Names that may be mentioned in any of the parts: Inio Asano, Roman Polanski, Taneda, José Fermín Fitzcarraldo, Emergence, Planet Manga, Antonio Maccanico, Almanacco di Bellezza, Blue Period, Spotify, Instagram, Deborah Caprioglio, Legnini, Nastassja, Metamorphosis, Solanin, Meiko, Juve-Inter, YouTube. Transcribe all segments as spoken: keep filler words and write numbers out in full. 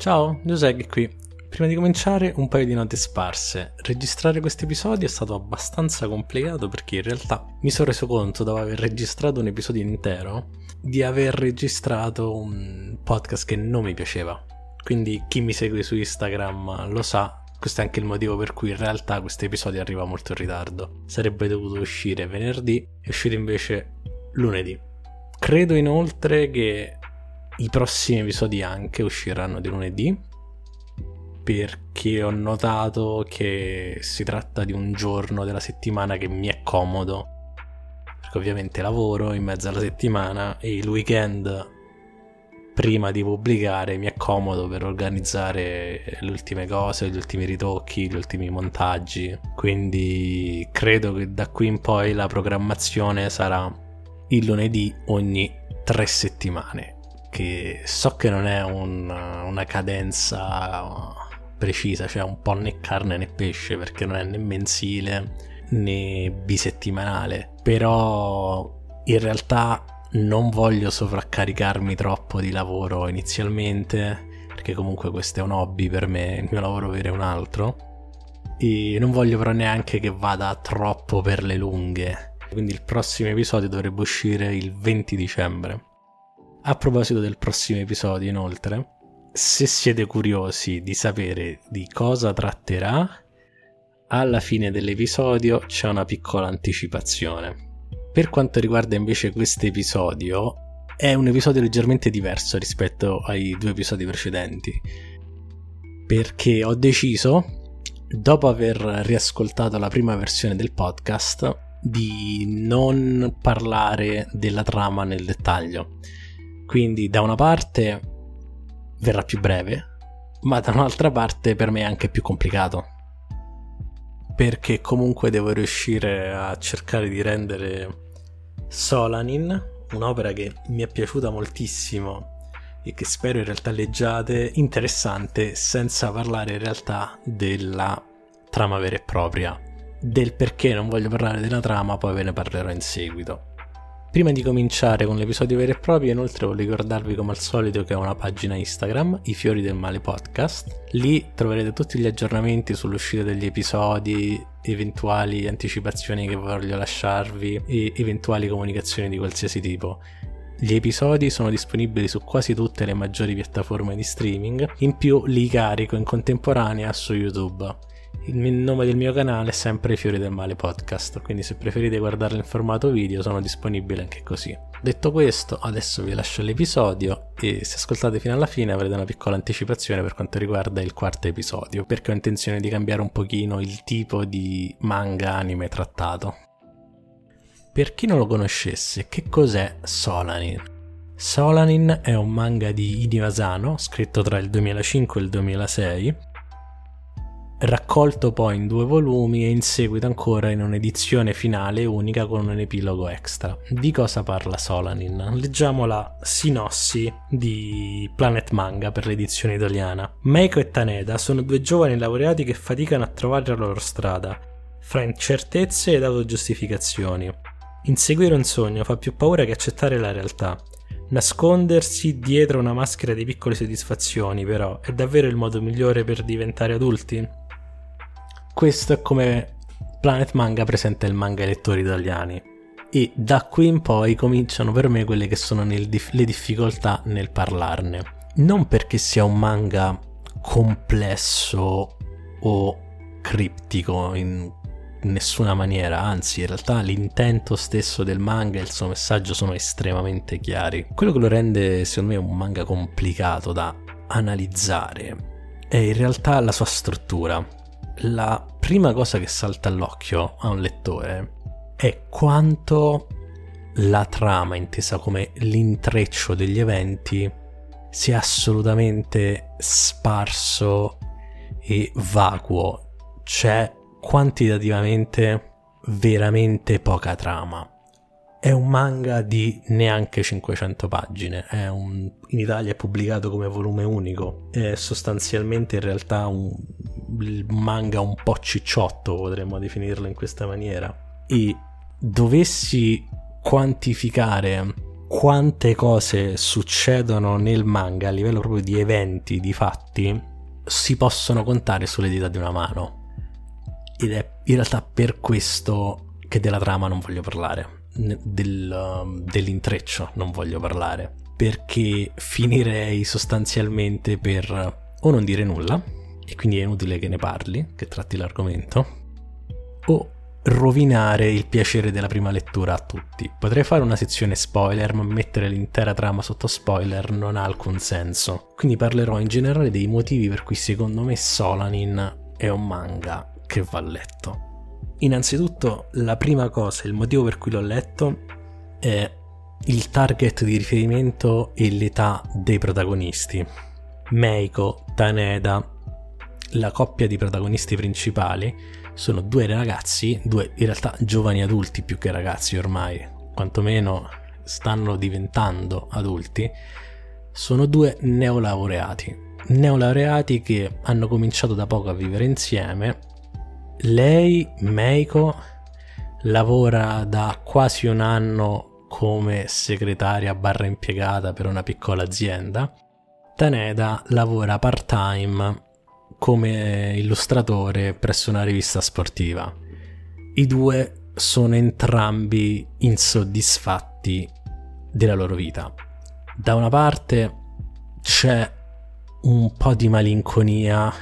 Ciao, Giuseppe qui. Prima di cominciare un paio di note sparse. Registrare questo episodio è stato abbastanza complicato perché in realtà mi sono reso conto, dopo aver registrato un episodio intero, di aver registrato un podcast che non mi piaceva. Quindi chi mi segue su Instagram lo sa, questo è anche il motivo per cui in realtà questo episodio arriva molto in ritardo. Sarebbe dovuto uscire venerdì, è uscito invece lunedì. Credo inoltre che i prossimi episodi anche usciranno di lunedì, perché ho notato che si tratta di un giorno della settimana che mi è comodo, perché ovviamente lavoro in mezzo alla settimana e il weekend prima di pubblicare mi è comodo per organizzare le ultime cose, gli ultimi ritocchi, gli ultimi montaggi. Quindi credo che da qui in poi la programmazione sarà il lunedì ogni tre settimane. Che so che non è un, una cadenza precisa, cioè un po' né carne né pesce, perché non è né mensile né bisettimanale, però in realtà non voglio sovraccaricarmi troppo di lavoro inizialmente, perché comunque questo è un hobby per me, il mio lavoro vero è un altro, e non voglio però neanche che vada troppo per le lunghe. Quindi il prossimo episodio dovrebbe uscire il venti dicembre. A proposito del prossimo episodio, inoltre, se siete curiosi di sapere di cosa tratterà, alla fine dell'episodio c'è una piccola anticipazione. Per quanto riguarda invece questo episodio, è un episodio leggermente diverso rispetto ai due episodi precedenti, perché ho deciso, dopo aver riascoltato la prima versione del podcast, di non parlare della trama nel dettaglio. Quindi da una parte verrà più breve, ma da un'altra parte per me è anche più complicato, perché comunque devo riuscire a cercare di rendere Solanin, un'opera che mi è piaciuta moltissimo e che spero in realtà leggiate, interessante, senza parlare in realtà della trama vera e propria. Del perché non voglio parlare della trama poi ve ne parlerò in seguito. Prima di cominciare con l'episodio vero e proprio, inoltre voglio ricordarvi come al solito che ho una pagina Instagram, I Fiori del Male Podcast. Lì troverete tutti gli aggiornamenti sull'uscita degli episodi, eventuali anticipazioni che voglio lasciarvi e eventuali comunicazioni di qualsiasi tipo. Gli episodi sono disponibili su quasi tutte le maggiori piattaforme di streaming, in più li carico in contemporanea su YouTube. Il nome del mio canale è sempre Fiori del Male Podcast, quindi se preferite guardarlo in formato video sono disponibile anche così. Detto questo, adesso vi lascio l'episodio e se ascoltate fino alla fine avrete una piccola anticipazione per quanto riguarda il quarto episodio, perché ho intenzione di cambiare un pochino il tipo di manga anime trattato. Per chi non lo conoscesse, che cos'è Solanin? Solanin è un manga di Inio Asano, scritto tra il duemilacinque e il duemilasei, raccolto poi in due volumi e in seguito ancora in un'edizione finale unica con un epilogo extra. Di cosa parla Solanin? Leggiamo la sinossi di Planet Manga per l'edizione italiana. Meiko e Taneda sono due giovani laureati che faticano a trovare la loro strada, fra incertezze ed autogiustificazioni. Inseguire un sogno fa più paura che accettare la realtà. Nascondersi dietro una maschera di piccole soddisfazioni, però, è davvero il modo migliore per diventare adulti? Questo è come Planet Manga presenta il manga ai lettori italiani, e da qui in poi cominciano per me quelle che sono nel dif- le difficoltà nel parlarne. Non perché sia un manga complesso o criptico in nessuna maniera, anzi in realtà l'intento stesso del manga e il suo messaggio sono estremamente chiari. Quello che lo rende secondo me un manga complicato da analizzare è in realtà la sua struttura. La prima cosa che salta all'occhio a un lettore è quanto la trama, intesa come l'intreccio degli eventi, sia assolutamente sparso e vacuo. C'è quantitativamente veramente poca trama. È un manga di neanche cinquecento pagine, è un, in Italia è pubblicato come volume unico, è sostanzialmente in realtà un manga un po' cicciotto, potremmo definirlo in questa maniera. E dovessi quantificare quante cose succedono nel manga a livello proprio di eventi, di fatti, si possono contare sulle dita di una mano. Ed è in realtà per questo che della trama non voglio parlare, del, dell'intreccio non voglio parlare, perché finirei sostanzialmente per o non dire nulla, e quindi è inutile che ne parli, che tratti l'argomento, o rovinare il piacere della prima lettura a tutti. Potrei fare una sezione spoiler, ma mettere l'intera trama sotto spoiler non ha alcun senso. Quindi parlerò in generale dei motivi per cui secondo me Solanin è un manga che va letto. Innanzitutto, la prima cosa, il motivo per cui l'ho letto, è il target di riferimento e l'età dei protagonisti. Meiko, Taneda, la coppia di protagonisti principali, sono due ragazzi, due in realtà giovani adulti più che ragazzi ormai, quantomeno stanno diventando adulti, sono due neolaureati. Neolaureati che hanno cominciato da poco a vivere insieme. Lei, Meiko, lavora da quasi un anno come segretaria barra impiegata per una piccola azienda. Taneda lavora part-time come illustratore presso una rivista sportiva. I due sono entrambi insoddisfatti della loro vita. Da una parte c'è un po' di malinconia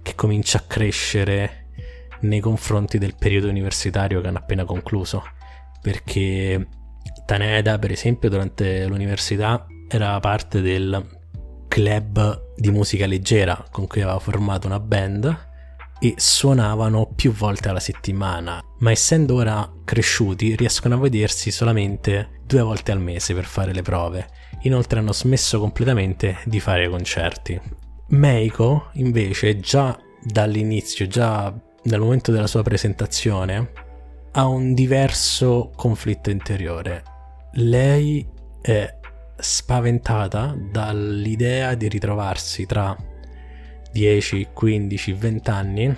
che comincia a crescere nei confronti del periodo universitario che hanno appena concluso, perché Taneda, per esempio, durante l'università era parte del club di musica leggera con cui aveva formato una band e suonavano più volte alla settimana, ma essendo ora cresciuti riescono a vedersi solamente due volte al mese per fare le prove. Inoltre hanno smesso completamente di fare concerti. Meiko invece già dall'inizio, già dal momento della sua presentazione, ha un diverso conflitto interiore. Lei è spaventata dall'idea di ritrovarsi tra dieci, quindici, venti anni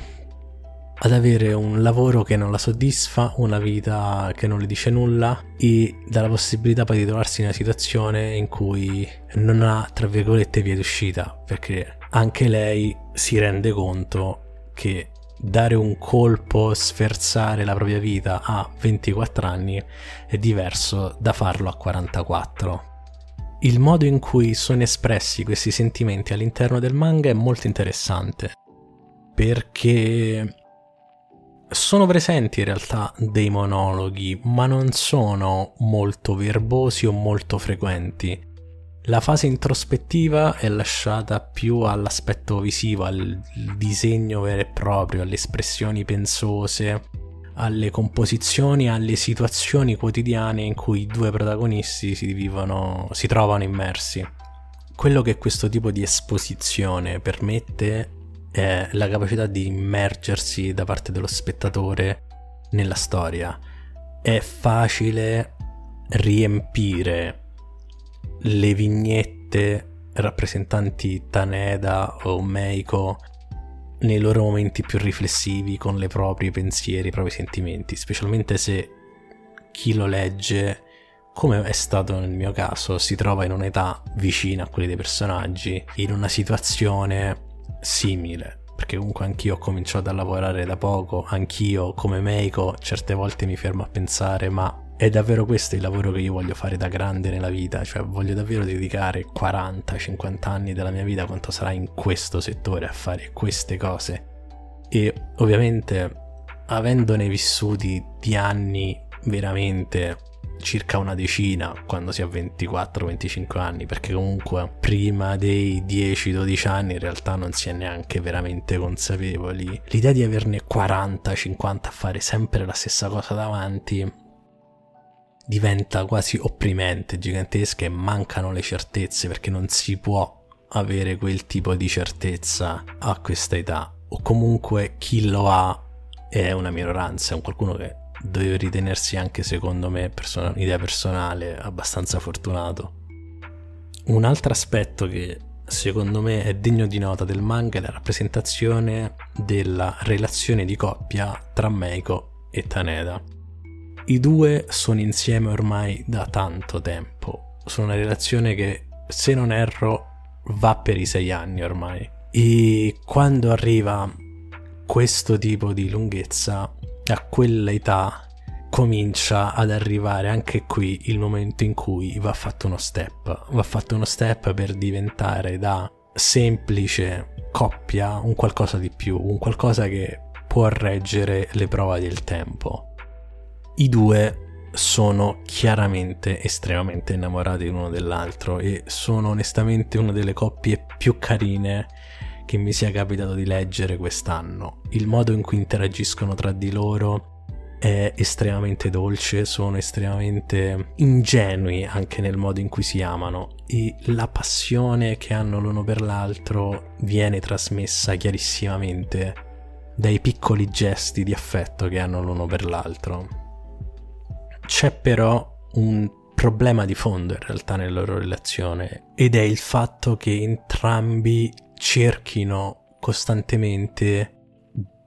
ad avere un lavoro che non la soddisfa, una vita che non le dice nulla, e dalla possibilità poi di trovarsi in una situazione in cui non ha, tra virgolette, via d'uscita, perché anche lei si rende conto che dare un colpo, sferzare la propria vita a ventiquattro anni è diverso da farlo a quarantaquattro. Il modo in cui sono espressi questi sentimenti all'interno del manga è molto interessante, perché sono presenti in realtà dei monologhi, ma non sono molto verbosi o molto frequenti. La fase introspettiva è lasciata più all'aspetto visivo, al disegno vero e proprio, alle espressioni pensose, alle composizioni, alle situazioni quotidiane in cui i due protagonisti si vivono, si trovano immersi. Quello che questo tipo di esposizione permette è la capacità di immergersi da parte dello spettatore nella storia. È facile riempire le vignette rappresentanti Taneda o Meiko nei loro momenti più riflessivi con le proprie pensieri, i propri sentimenti, specialmente se chi lo legge, come è stato nel mio caso, si trova in un'età vicina a quelli dei personaggi, in una situazione simile, perché comunque anch'io ho cominciato a lavorare da poco, anch'io come Meiko certe volte mi fermo a pensare: ma è davvero questo il lavoro che io voglio fare da grande nella vita? Cioè, voglio davvero dedicare quaranta cinquanta anni della mia vita, quanto sarà, in questo settore, a fare queste cose? E ovviamente, avendone vissuti di anni veramente circa una decina quando si ha ventiquattro venticinque anni, perché comunque prima dei dieci dodici anni in realtà non si è neanche veramente consapevoli, l'idea di averne quaranta cinquanta a fare sempre la stessa cosa davanti diventa quasi opprimente, gigantesca, e mancano le certezze, perché non si può avere quel tipo di certezza a questa età, o comunque chi lo ha è una minoranza, è un qualcuno che deve ritenersi, anche secondo me, person- un'idea personale, abbastanza fortunato. Un altro aspetto che secondo me è degno di nota del manga è la rappresentazione della relazione di coppia tra Meiko e Taneda. I due sono insieme ormai da tanto tempo, su una relazione che, se non erro, va per i sei anni ormai. E quando arriva questo tipo di lunghezza, a quell'età comincia ad arrivare anche qui il momento in cui va fatto uno step. Va fatto uno step per diventare da semplice coppia un qualcosa di più, un qualcosa che può reggere le prove del tempo. I due sono chiaramente estremamente innamorati l'uno dell'altro e sono onestamente una delle coppie più carine che mi sia capitato di leggere quest'anno. Il modo in cui interagiscono tra di loro è estremamente dolce, sono estremamente ingenui anche nel modo in cui si amano e la passione che hanno l'uno per l'altro viene trasmessa chiarissimamente dai piccoli gesti di affetto che hanno l'uno per l'altro. C'è però un problema di fondo in realtà nella loro relazione ed è il fatto che entrambi cerchino costantemente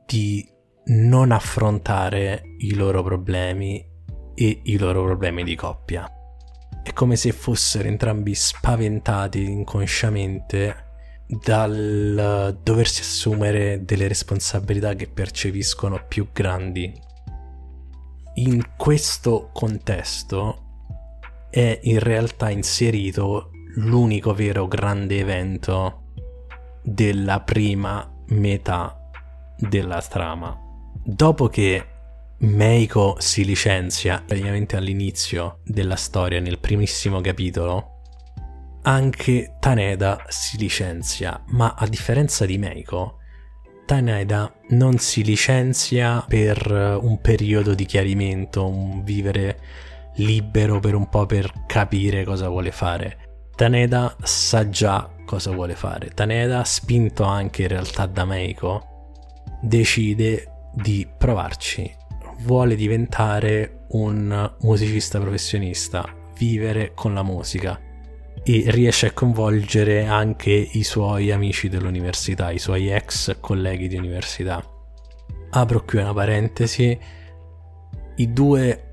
di non affrontare i loro problemi e i loro problemi di coppia. È come se fossero entrambi spaventati inconsciamente dal doversi assumere delle responsabilità che percepiscono più grandi. In questo contesto è in realtà inserito l'unico vero grande evento della prima metà della trama. Dopo che Meiko si licenzia praticamente all'inizio della storia, nel primissimo capitolo, anche Taneda si licenzia, ma a differenza di Meiko, Taneda non si licenzia per un periodo di chiarimento, un vivere libero per un po' per capire cosa vuole fare. Taneda sa già cosa vuole fare. Taneda, spinto anche in realtà da Meiko, decide di provarci, vuole diventare un musicista professionista, vivere con la musica e riesce a coinvolgere anche i suoi amici dell'università, i suoi ex colleghi di università. Apro qui una parentesi, i due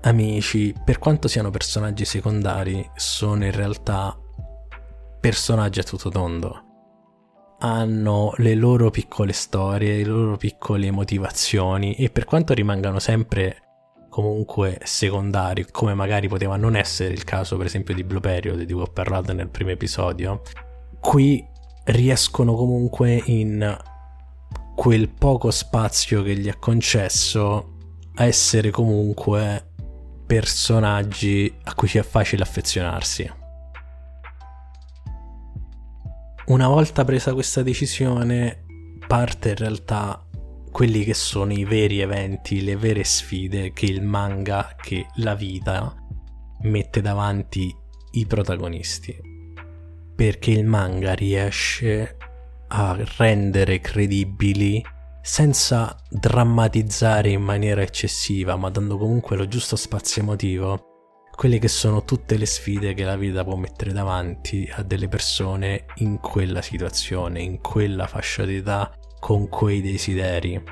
amici, per quanto siano personaggi secondari, sono in realtà personaggi a tutto tondo. Hanno le loro piccole storie, le loro piccole motivazioni e per quanto rimangano sempre comunque secondari, come magari poteva non essere il caso per esempio di Blue Period, di cui ho parlato nel primo episodio, qui riescono comunque in quel poco spazio che gli è concesso a essere comunque personaggi a cui sia facile affezionarsi. Una volta presa questa decisione, parte in realtà quelli che sono i veri eventi, le vere sfide che il manga, che la vita mette davanti i protagonisti. Perché il manga riesce a rendere credibili senza drammatizzare in maniera eccessiva, ma dando comunque lo giusto spazio emotivo, quelle che sono tutte le sfide che la vita può mettere davanti a delle persone in quella situazione, in quella fascia d'età, con quei desideri.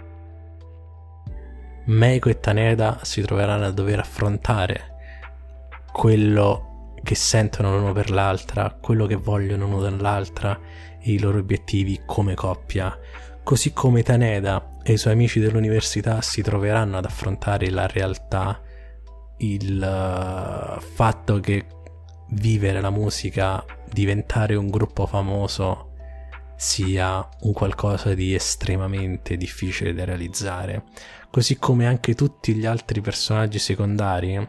Meiko e Taneda si troveranno a dover affrontare quello che sentono l'uno per l'altra, quello che vogliono l'uno dall'altra e i loro obiettivi come coppia, così come Taneda e i suoi amici dell'università si troveranno ad affrontare la realtà, il fatto che vivere la musica, diventare un gruppo famoso sia un qualcosa di estremamente difficile da realizzare, così come anche tutti gli altri personaggi secondari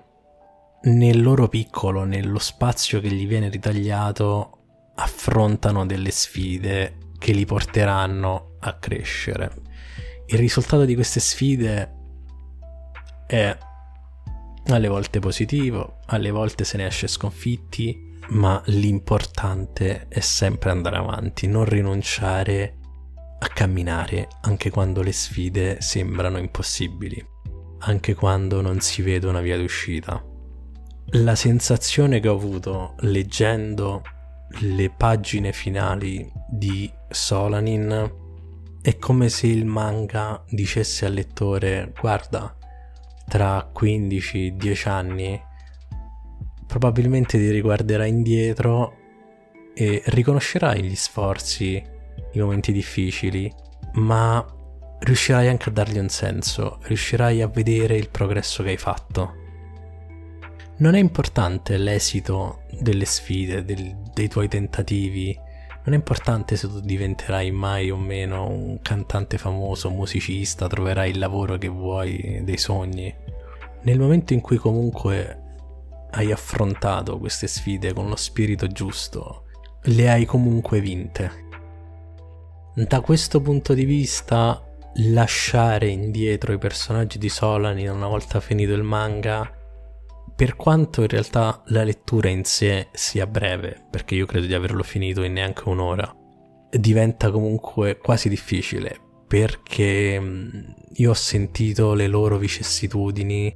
nel loro piccolo, nello spazio che gli viene ritagliato, affrontano delle sfide che li porteranno a crescere. Il risultato di queste sfide è alle volte positivo, alle volte se ne esce sconfitti, ma l'importante è sempre andare avanti, non rinunciare a camminare, anche quando le sfide sembrano impossibili, anche quando non si vede una via d'uscita. La sensazione che ho avuto leggendo le pagine finali di Solanin è come se il manga dicesse al lettore: guarda, tra quindici dieci anni probabilmente ti riguarderai indietro e riconoscerai gli sforzi, i momenti difficili, ma riuscirai anche a dargli un senso, riuscirai a vedere il progresso che hai fatto. Non è importante l'esito delle sfide, del, dei tuoi tentativi, non è importante se tu diventerai mai o meno un cantante famoso, musicista, troverai il lavoro che vuoi, dei sogni. Nel momento in cui comunque hai affrontato queste sfide con lo spirito giusto, le hai comunque vinte. Da questo punto di vista, lasciare indietro i personaggi di Solanin una volta finito il manga, per quanto in realtà la lettura in sé sia breve, perché io credo di averlo finito in neanche un'ora, diventa comunque quasi difficile, perché io ho sentito le loro vicissitudini,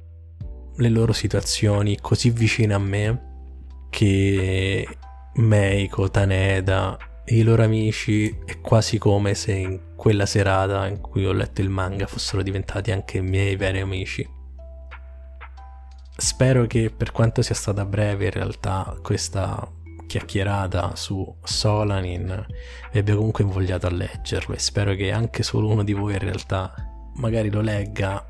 le loro situazioni così vicine a me, che Meiko, Taneda e i loro amici è quasi come se in quella serata in cui ho letto il manga fossero diventati anche i miei veri amici. Spero che, per quanto sia stata breve in realtà, questa chiacchierata su Solanin vi abbia comunque invogliato a leggerlo, e spero che anche solo uno di voi in realtà magari lo legga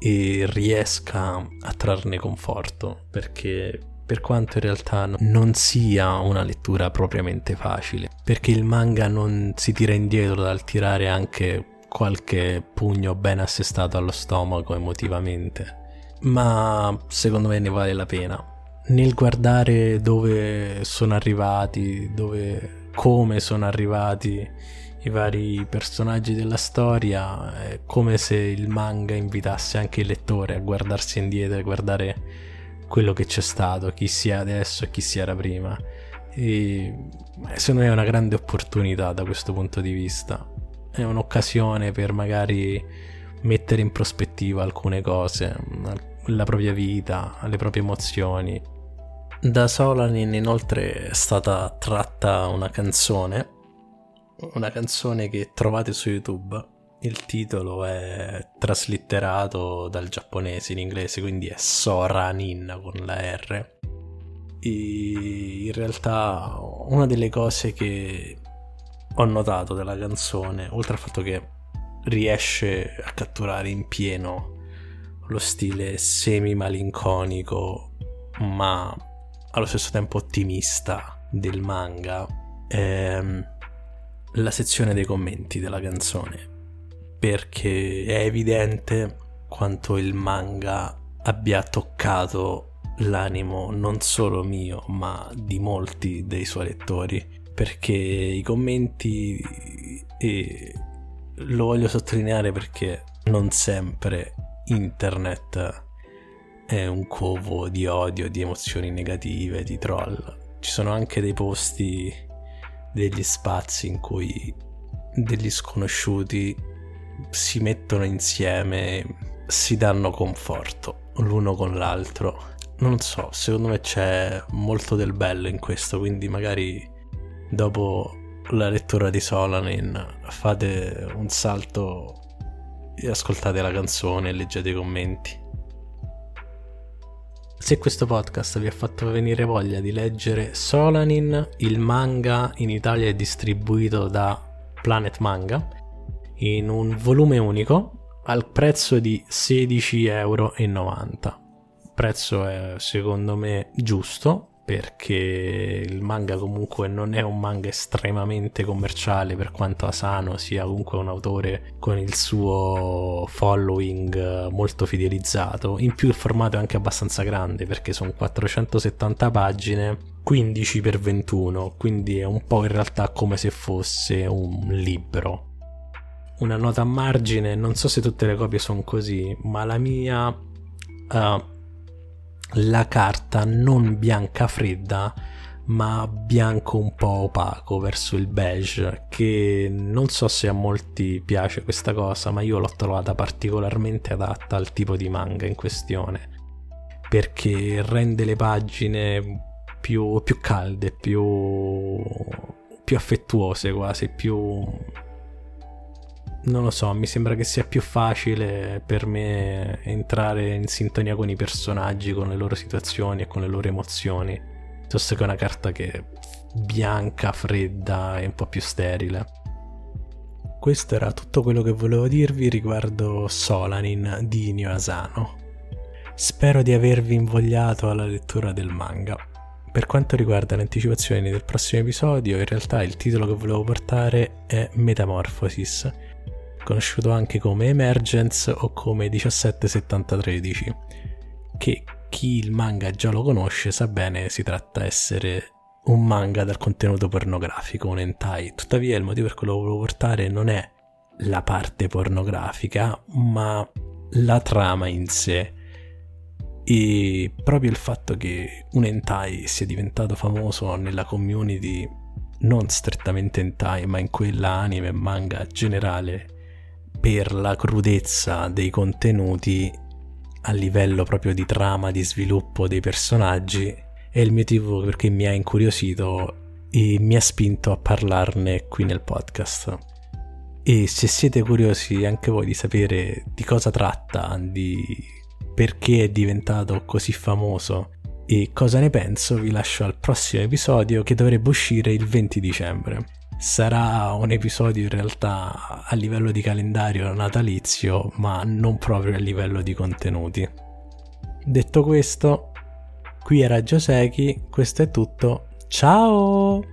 e riesca a trarne conforto, perché per quanto in realtà non sia una lettura propriamente facile, perché il manga non si tira indietro dal tirare anche qualche pugno ben assestato allo stomaco emotivamente, ma secondo me ne vale la pena. Nel guardare dove sono arrivati, dove come sono arrivati i vari personaggi della storia, è come se il manga invitasse anche il lettore a guardarsi indietro e guardare quello che c'è stato, chi sia adesso e chi si era prima, e secondo me è una grande opportunità. Da questo punto di vista è un'occasione per magari mettere in prospettiva alcune cose, la propria vita, le proprie emozioni. Da Solanin inoltre è stata tratta una canzone una canzone che trovate su YouTube. Il titolo è traslitterato dal giapponese in inglese, quindi è Solanin con la R, e in realtà una delle cose che ho notato della canzone, oltre al fatto che riesce a catturare in pieno lo stile semi malinconico ma allo stesso tempo ottimista del manga, ehm, la sezione dei commenti della canzone, perché è evidente quanto il manga abbia toccato l'animo non solo mio ma di molti dei suoi lettori, perché i commenti, e lo voglio sottolineare perché non sempre internet è un covo di odio, di emozioni negative, di troll, ci sono anche dei posti, degli spazi in cui degli sconosciuti si mettono insieme, si danno conforto l'uno con l'altro. Non so, secondo me c'è molto del bello in questo, quindi magari dopo la lettura di Solanin fate un salto e ascoltate la canzone e leggete i commenti. Se questo podcast vi ha fatto venire voglia di leggere Solanin, il manga in Italia è distribuito da Planet Manga in un volume unico al prezzo di sedici virgola novanta euro. Il prezzo è secondo me giusto, perché il manga comunque non è un manga estremamente commerciale, per quanto Asano sia comunque un autore con il suo following molto fidelizzato. In più il formato è anche abbastanza grande, perché sono quattrocentosettanta pagine, quindici per ventuno, quindi è un po' in realtà come se fosse un libro. Una nota a margine, non so se tutte le copie sono così, ma la mia, uh, la carta non bianca fredda ma bianco un po' opaco verso il beige, che non so se a molti piace questa cosa, ma io l'ho trovata particolarmente adatta al tipo di manga in questione, perché rende le pagine più, più calde, più, più affettuose, quasi più non lo so, mi sembra che sia più facile per me entrare in sintonia con i personaggi, con le loro situazioni e con le loro emozioni, piuttosto che una carta che è bianca, fredda e un po' più sterile. Questo era tutto quello che volevo dirvi riguardo Solanin di Inio Asano. Spero di avervi invogliato alla lettura del manga. Per quanto riguarda le anticipazioni del prossimo episodio, in realtà il titolo che volevo portare è Metamorphosis, conosciuto anche come Emergence o come diciassette settanta tredici, che chi il manga già lo conosce sa bene si tratta di essere un manga dal contenuto pornografico, un hentai. Tuttavia il motivo per cui lo volevo portare non è la parte pornografica, ma la trama in sé, e proprio il fatto che un hentai sia diventato famoso nella community non strettamente hentai, ma in quella anime e manga generale, per la crudezza dei contenuti a livello proprio di trama, di sviluppo dei personaggi, è il motivo perché mi ha incuriosito e mi ha spinto a parlarne qui nel podcast. E se siete curiosi anche voi di sapere di cosa tratta, di perché è diventato così famoso e cosa ne penso, vi lascio al prossimo episodio che dovrebbe uscire il venti dicembre. Sarà un episodio in realtà a livello di calendario natalizio, ma non proprio a livello di contenuti. Detto questo, qui era Gioseki, questo è tutto, ciao!